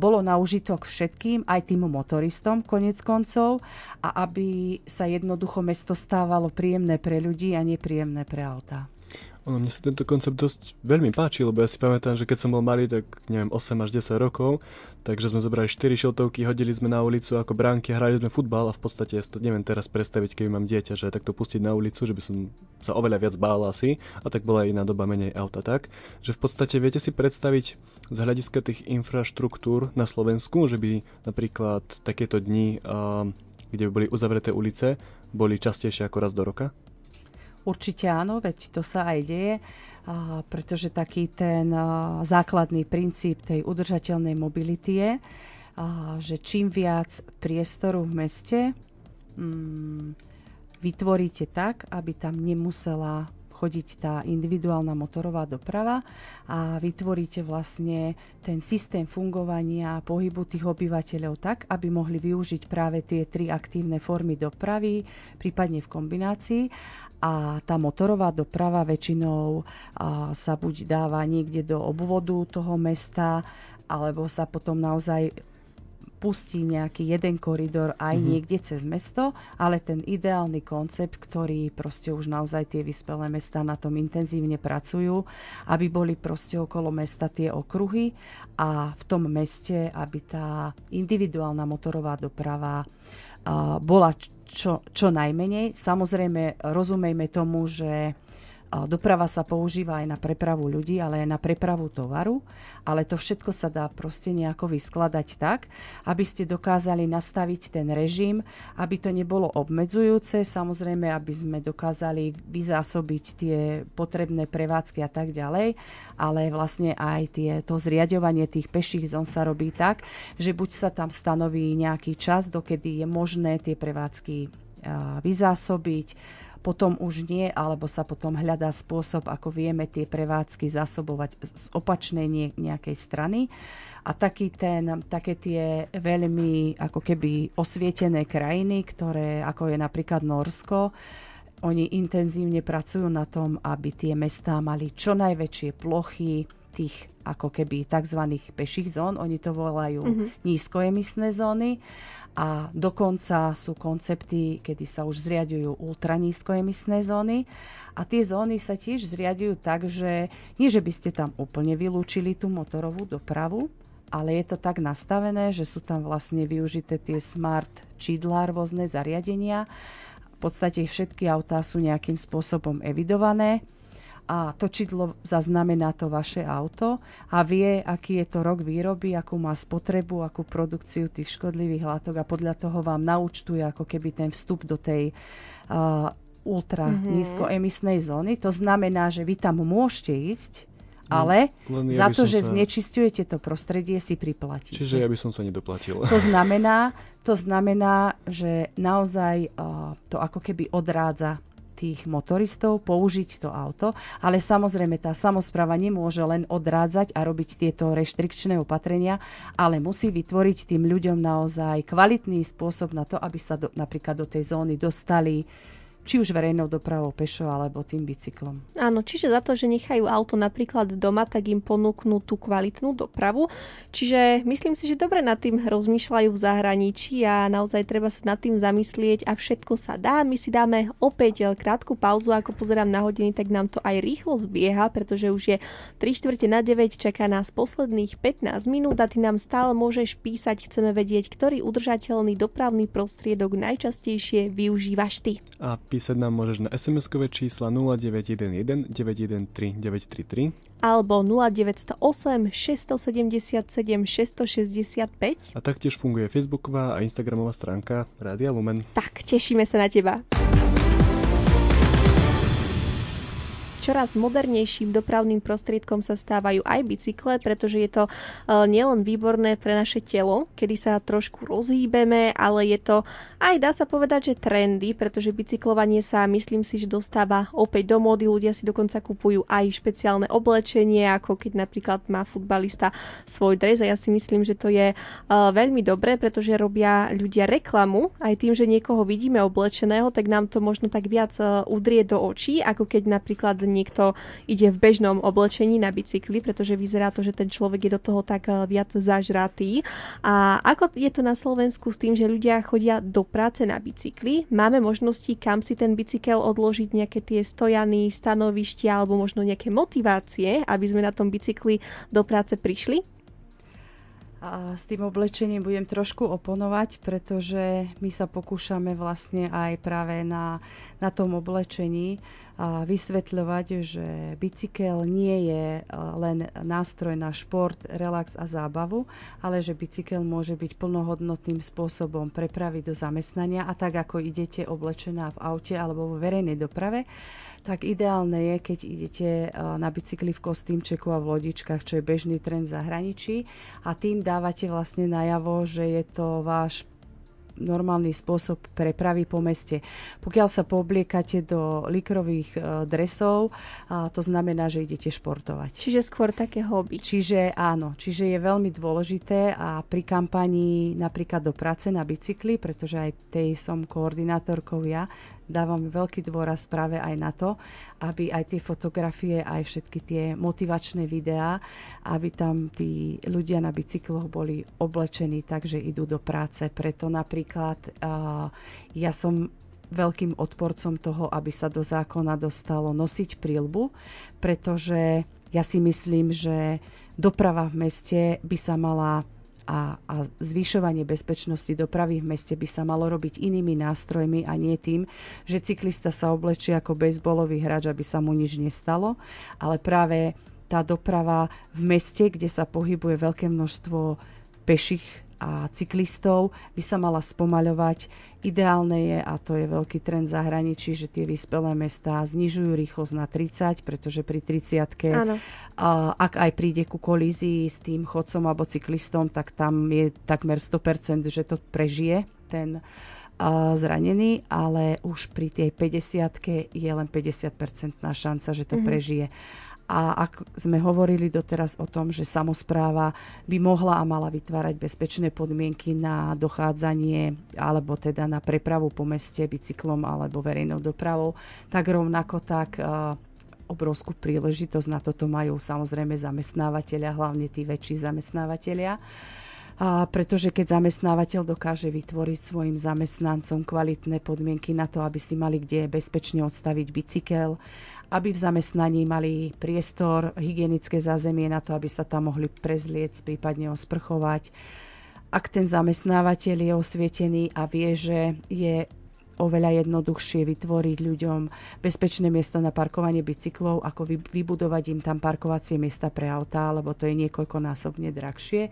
bolo na užitok všetkým, aj tým motoristom koniec koncov, a aby sa jednoducho mesto stávalo príjemné pre ľudí a nepríjemné pre autá. Mne sa tento koncept dosť veľmi páči, lebo ja si pamätám, že keď som bol malý, tak neviem, 8 až 10 rokov, takže sme zobrali 4 šiltovky, hodili sme na ulicu ako bránky, hrali sme futbal a v podstate ja si to neviem teraz predstaviť, keby mám dieťa, že takto pustiť na ulicu, že by som sa oveľa viac bál asi, a tak bola aj iná doba, menej auta, tak, že v podstate viete si predstaviť z hľadiska tých infraštruktúr na Slovensku, že by napríklad takéto dni, kde by boli uzavreté ulice, boli častejšie ako raz do roka? Určite áno, veď to sa aj deje, pretože taký ten základný princíp tej udržateľnej mobility je, že čím viac priestoru v meste vytvoríte tak, aby tam nemusela chodiť tá individuálna motorová doprava, a vytvoríte vlastne ten systém fungovania a pohybu tých obyvateľov tak, aby mohli využiť práve tie tri aktívne formy dopravy, prípadne v kombinácii. A tá motorová doprava väčšinou sa buď dáva niekde do obvodu toho mesta, alebo sa potom naozaj pustí nejaký jeden koridor aj niekde cez mesto, ale ten ideálny koncept, ktorý proste už naozaj tie vyspelé mestá na tom intenzívne pracujú, aby boli proste okolo mesta tie okruhy a v tom meste, aby tá individuálna motorová doprava bola čo najmenej. Samozrejme, rozumejme tomu, že doprava sa používa aj na prepravu ľudí, ale aj na prepravu tovaru, ale to všetko sa dá proste nejako vyskladať tak, aby ste dokázali nastaviť ten režim, aby to nebolo obmedzujúce, samozrejme, aby sme dokázali vyzásobiť tie potrebné prevádzky a tak ďalej, ale vlastne aj to zriaďovanie tých peších zón sa robí tak, že buď sa tam stanoví nejaký čas, dokedy je možné tie prevádzky vyzásobiť, potom už nie, alebo sa potom hľadá spôsob, ako vieme tie prevádzky zásobovať z opačnej nejakej strany. A také tie veľmi ako keby osvietené krajiny, ktoré, ako je napríklad Nórsko, oni intenzívne pracujú na tom, aby tie mestá mali čo najväčšie plochy tých ako keby tzv. Peších zón, oni to volajú nízkoemisné zóny, a dokonca sú koncepty, kedy sa už zriaďujú ultranízkoemisné zóny, a tie zóny sa tiež zriaďujú tak, že nie, že by ste tam úplne vylúčili tú motorovú dopravu, ale je to tak nastavené, že sú tam vlastne využité tie smart čidlá, rôzne zariadenia. V podstate všetky autá sú nejakým spôsobom evidované, a to čidlo zaznamená to vaše auto a vie, aký je to rok výroby, akú má spotrebu, akú produkciu tých škodlivých látok, a podľa toho vám naúčtuje ako keby ten vstup do tej ultra nízkoemisnej zóny. To znamená, že vy tam môžete ísť, ale ja za to, že znečisťujete to prostredie, si priplatíte. Čiže ja by som sa nedoplatil. To znamená, že naozaj to ako keby odrádza tých motoristov použiť to auto, ale samozrejme tá samospráva nemôže len odrádzať a robiť tieto reštrikčné opatrenia, ale musí vytvoriť tým ľuďom naozaj kvalitný spôsob na to, aby sa napríklad do tej zóny dostali či už verejnou dopravou pešo, alebo tým bicyklom. Áno, čiže za to, že nechajú auto napríklad doma, tak im ponúknú tú kvalitnú dopravu. Čiže myslím si, že dobre nad tým rozmýšľajú v zahraničí a naozaj treba sa nad tým zamyslieť a všetko sa dá. My si dáme opäť krátku pauzu, ako pozerám na hodiny, tak nám to aj rýchlo zbieha, pretože už je 8:45, čaká nás posledných 15 minút a ty nám stále môžeš písať, chceme vedieť, ktorý udržateľný dopravný prostriedok najčastejšie využívaš ty. A písať nám môžeš na SMS-kové čísla 0911 913 933 alebo 0908 677 665. A taktiež funguje Facebooková a Instagramová stránka Rádia Lumen. Tak, tešíme sa na teba. Čoraz modernejším dopravným prostriedkom sa stávajú aj bicykle, pretože je to nielen výborné pre naše telo, kedy sa trošku rozhýbeme, ale je to aj, dá sa povedať, že trendy, pretože bicyklovanie sa, myslím si, že dostáva opäť do módy. Ľudia si dokonca kupujú aj špeciálne oblečenie, ako keď napríklad má futbalista svoj dres, a ja si myslím, že to je veľmi dobré, pretože robia ľudia reklamu aj tým, že niekoho vidíme oblečeného, tak nám to možno tak viac udrie do očí, ako keď napríklad niekto ide v bežnom oblečení na bicykli, pretože vyzerá to, že ten človek je do toho tak viac zažratý. A ako je to na Slovensku s tým, že ľudia chodia do práce na bicykli? Máme možnosti, kam si ten bicykel odložiť, nejaké tie stojany, stanovištia alebo možno nejaké motivácie, aby sme na tom bicykli do práce prišli? A s tým oblečením budem trošku oponovať, pretože my sa pokúšame vlastne aj práve na tom oblečení vysvetľovať, že bicykel nie je len nástroj na šport, relax a zábavu, ale že bicykel môže byť plnohodnotným spôsobom prepravy do zamestnania, a tak ako idete oblečená v aute alebo vo verejnej doprave, tak ideálne je, keď idete na bicykli v kostýmčeku a v lodičkách, čo je bežný trend v zahraničí, a tým dávate vlastne najavo, že je to váš normálny spôsob prepravy po meste. Pokiaľ sa poobliekate do likrových dresov, to znamená, že idete športovať. Čiže skôr také hobby. Čiže áno, čiže je veľmi dôležité, a pri kampanii napríklad do práce na bicykli, pretože aj tej som koordinátorkou ja, dávam veľký dôraz práve aj na to, aby aj tie fotografie, aj všetky tie motivačné videá, aby tam tí ľudia na bicykloch boli oblečení tak, že idú do práce. Preto napríklad ja som veľkým odporcom toho, aby sa do zákona dostalo nosiť príľbu, pretože ja si myslím, že doprava v meste by sa mala a zvyšovanie bezpečnosti dopravy v meste by sa malo robiť inými nástrojmi, a nie tým, že cyklista sa oblečí ako bejzbolový hráč, aby sa mu nič nestalo, ale práve tá doprava v meste, kde sa pohybuje veľké množstvo peších a cyklistov, by sa mala spomaľovať. Ideálne je, a to je veľký trend v zahraničí, že tie vyspelé mestá znižujú rýchlosť na 30, pretože pri 30-ke, ak aj príde ku kolízii s tým chodcom alebo cyklistom, tak tam je takmer 100%, že to prežije ten zranený, ale už pri tej 50-ke je len 50% šanca, že to prežije. A ak sme hovorili doteraz o tom, že samospráva by mohla a mala vytvárať bezpečné podmienky na dochádzanie alebo teda na prepravu po meste bicyklom alebo verejnou dopravou, tak rovnako tak obrovskú príležitosť na toto majú samozrejme zamestnávateľia, hlavne tí väčší zamestnávateľia. Pretože keď zamestnávateľ dokáže vytvoriť svojim zamestnancom kvalitné podmienky na to, aby si mali kde bezpečne odstaviť bicykel, aby v zamestnaní mali priestor, hygienické zázemie na to, aby sa tam mohli prezliecť, prípadne osprchovať. Ak ten zamestnávateľ je osvietený a vie, že je oveľa jednoduchšie vytvoriť ľuďom bezpečné miesto na parkovanie bicyklov, ako vybudovať im tam parkovacie miesta pre autá, lebo to je niekoľkonásobne drahšie,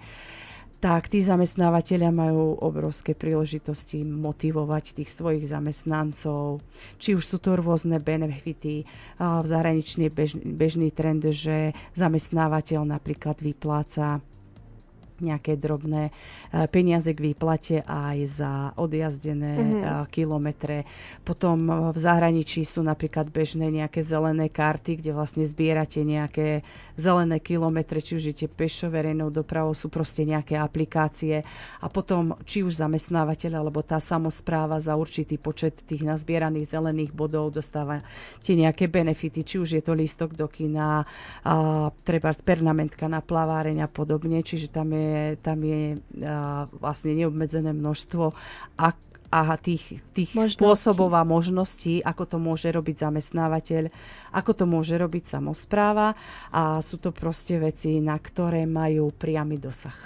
tak tí zamestnávateľia majú obrovské príležitosti motivovať tých svojich zamestnancov. Či už sú to rôzne benefity, v zahraničí je bežný trend, že zamestnávateľ napríklad vypláca nejaké drobné peniaze k výplate aj za odjazdené kilometre. Potom v zahraničí sú napríklad bežné nejaké zelené karty, kde vlastne zbierate nejaké zelené kilometre, či už idete pešo, verejnou dopravou, sú proste nejaké aplikácie. A potom, či už zamestnávateľ alebo tá samospráva za určitý počet tých nazbieraných zelených bodov dostávate nejaké benefity, či už je to lístok do kina, treba permanentka na plaváreň a podobne, čiže tam je vlastne neobmedzené množstvo a tých spôsobov a možností, ako to môže robiť zamestnávateľ, ako to môže robiť samospráva, a sú to proste veci, na ktoré majú priamy dosah.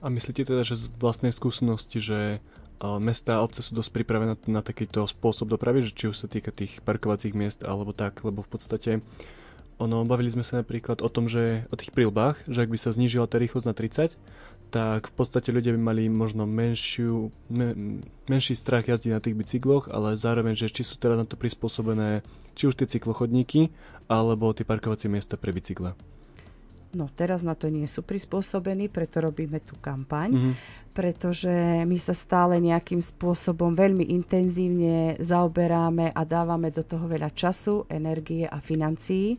A myslíte teda, že z vlastnej skúsenosti, že mestá a obce sú dosť pripravené na takýto spôsob dopravy, že či už sa týka tých parkovacích miest alebo tak, lebo v podstate bavili sme sa napríklad o tom, že o tých príľbách, že ak by sa znížila tá rýchlosť na 30, tak v podstate ľudia by mali možno menší strach jazdiť na tých bicykloch, ale zároveň, že či sú teraz na to prispôsobené či už tie cyklochodníky, alebo tie parkovacie miesta pre bicykle. No teraz na to nie sú prispôsobení, preto robíme tú kampaň, pretože my sa stále nejakým spôsobom veľmi intenzívne zaoberáme a dávame do toho veľa času, energie a financií.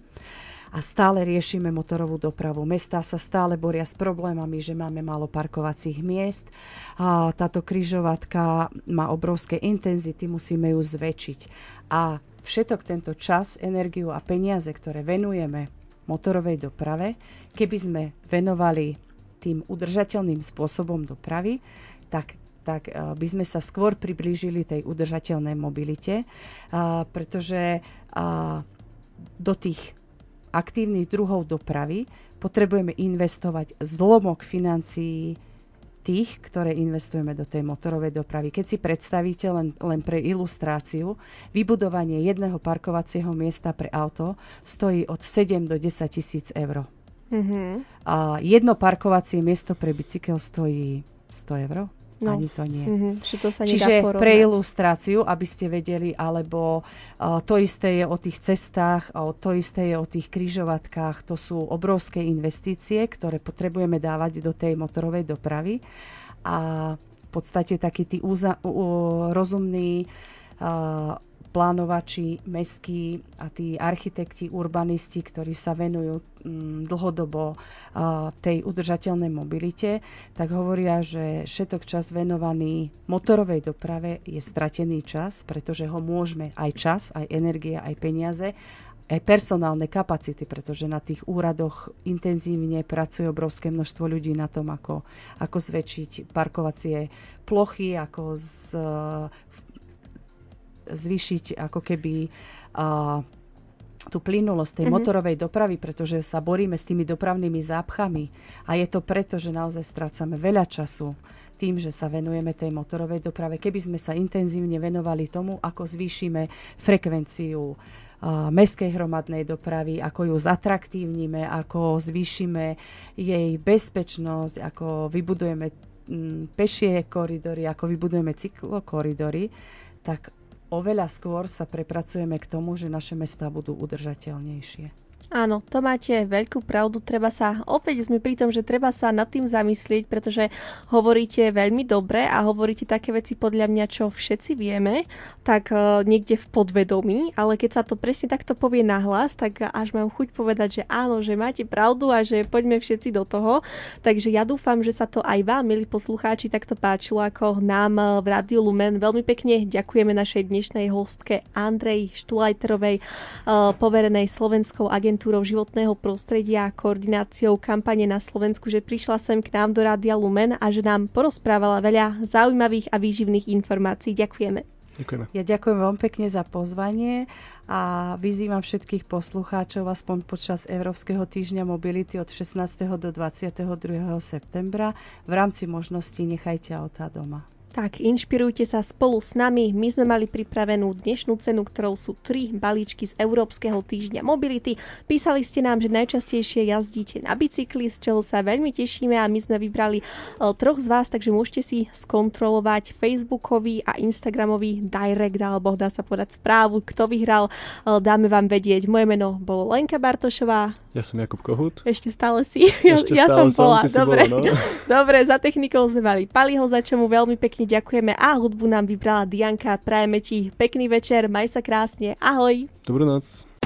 A stále riešime motorovú dopravu. Mestá sa stále boria s problémami, že máme málo parkovacích miest. A táto križovatka má obrovské intenzity, musíme ju zväčšiť. A všetok tento čas, energiu a peniaze, ktoré venujeme motorovej doprave, keby sme venovali tým udržateľným spôsobom dopravy, tak by sme sa skôr priblížili tej udržateľnej mobilite, pretože do tých aktívnych druhov dopravy potrebujeme investovať zlomok financií tých, ktoré investujeme do tej motorovej dopravy. Keď si predstavíte len pre ilustráciu, vybudovanie jedného parkovacieho miesta pre auto stojí od 7 do 10 tisíc eur. A jedno parkovacie miesto pre bicykel stojí 100 eur. No. Ani to nie. To sa čiže pre ilustráciu, aby ste vedeli, alebo to isté je o tých cestách, to isté je o tých križovatkách. To sú obrovské investície, ktoré potrebujeme dávať do tej motorovej dopravy. A v podstate takí tí rozumní plánovači, mestskí a tí architekti, urbanisti, ktorí sa venujú dlhodobo tej udržateľnej mobilite, tak hovoria, že všetok čas venovaný motorovej doprave je stratený čas, pretože ho môžeme aj čas, aj energie, aj peniaze, aj personálne kapacity, pretože na tých úradoch intenzívne pracuje obrovské množstvo ľudí na tom, ako zväčšiť parkovacie plochy, ako zvýšiť ako keby tú plynulosť tej motorovej dopravy, pretože sa boríme s tými dopravnými zápchami. A je to preto, že naozaj strácame veľa času tým, že sa venujeme tej motorovej doprave. Keby sme sa intenzívne venovali tomu, ako zvýšime frekvenciu mestskej hromadnej dopravy, ako ju zatraktívnime, ako zvýšime jej bezpečnosť, ako vybudujeme pešie koridory, ako vybudujeme cyklokoridory, tak oveľa skôr sa prepracujeme k tomu, že naše mestá budú udržateľnejšie. Áno, to máte veľkú pravdu. Opäť sme pri tom, že treba sa nad tým zamyslieť, pretože hovoríte veľmi dobre a hovoríte také veci podľa mňa, čo všetci vieme, tak niekde v podvedomí, ale keď sa to presne takto povie nahlas, tak až mám chuť povedať, že áno, že máte pravdu a že poďme všetci do toho. Takže ja dúfam, že sa to aj vám, milí poslucháči, takto páčilo, ako nám v Rádiu Lumen. Veľmi pekne ďakujeme našej dnešnej hostke Andreji Štulajterovej, poverenej Slovenskou agentúrou životného prostredia a koordináciou kampane na Slovensku, že prišla sem k nám do Rádia Lumen a že nám porozprávala veľa zaujímavých a výživných informácií. Ďakujeme. Ďakujeme. Ja ďakujem veľmi pekne za pozvanie a vyzývam všetkých poslucháčov aspoň počas Európskeho týždňa mobility od 16. do 22. septembra. V rámci možností nechajte autá doma. Tak, inšpirujte sa spolu s nami. My sme mali pripravenú dnešnú cenu, ktorou sú 3 balíčky z Európskeho týždňa mobility. Písali ste nám, že najčastejšie jazdíte na bicykli, z čoho sa veľmi tešíme a my sme vybrali 3 z vás, takže môžete si skontrolovať facebookový a instagramový direct, alebo dá sa podať správu, kto vyhral. Dáme vám vedieť. Moje meno bolo Lenka Bartošová. Ja som Jakub Kohut. Ešte stále si. Ja som bola. Dobre. Bola, no? Dobre, za technikou sme mali Paliho, za čomu veľmi pekne ďakujeme a hudbu nám vybrala Dianka. Prajeme ti pekný večer, maj sa krásne, ahoj. Dobrú noc.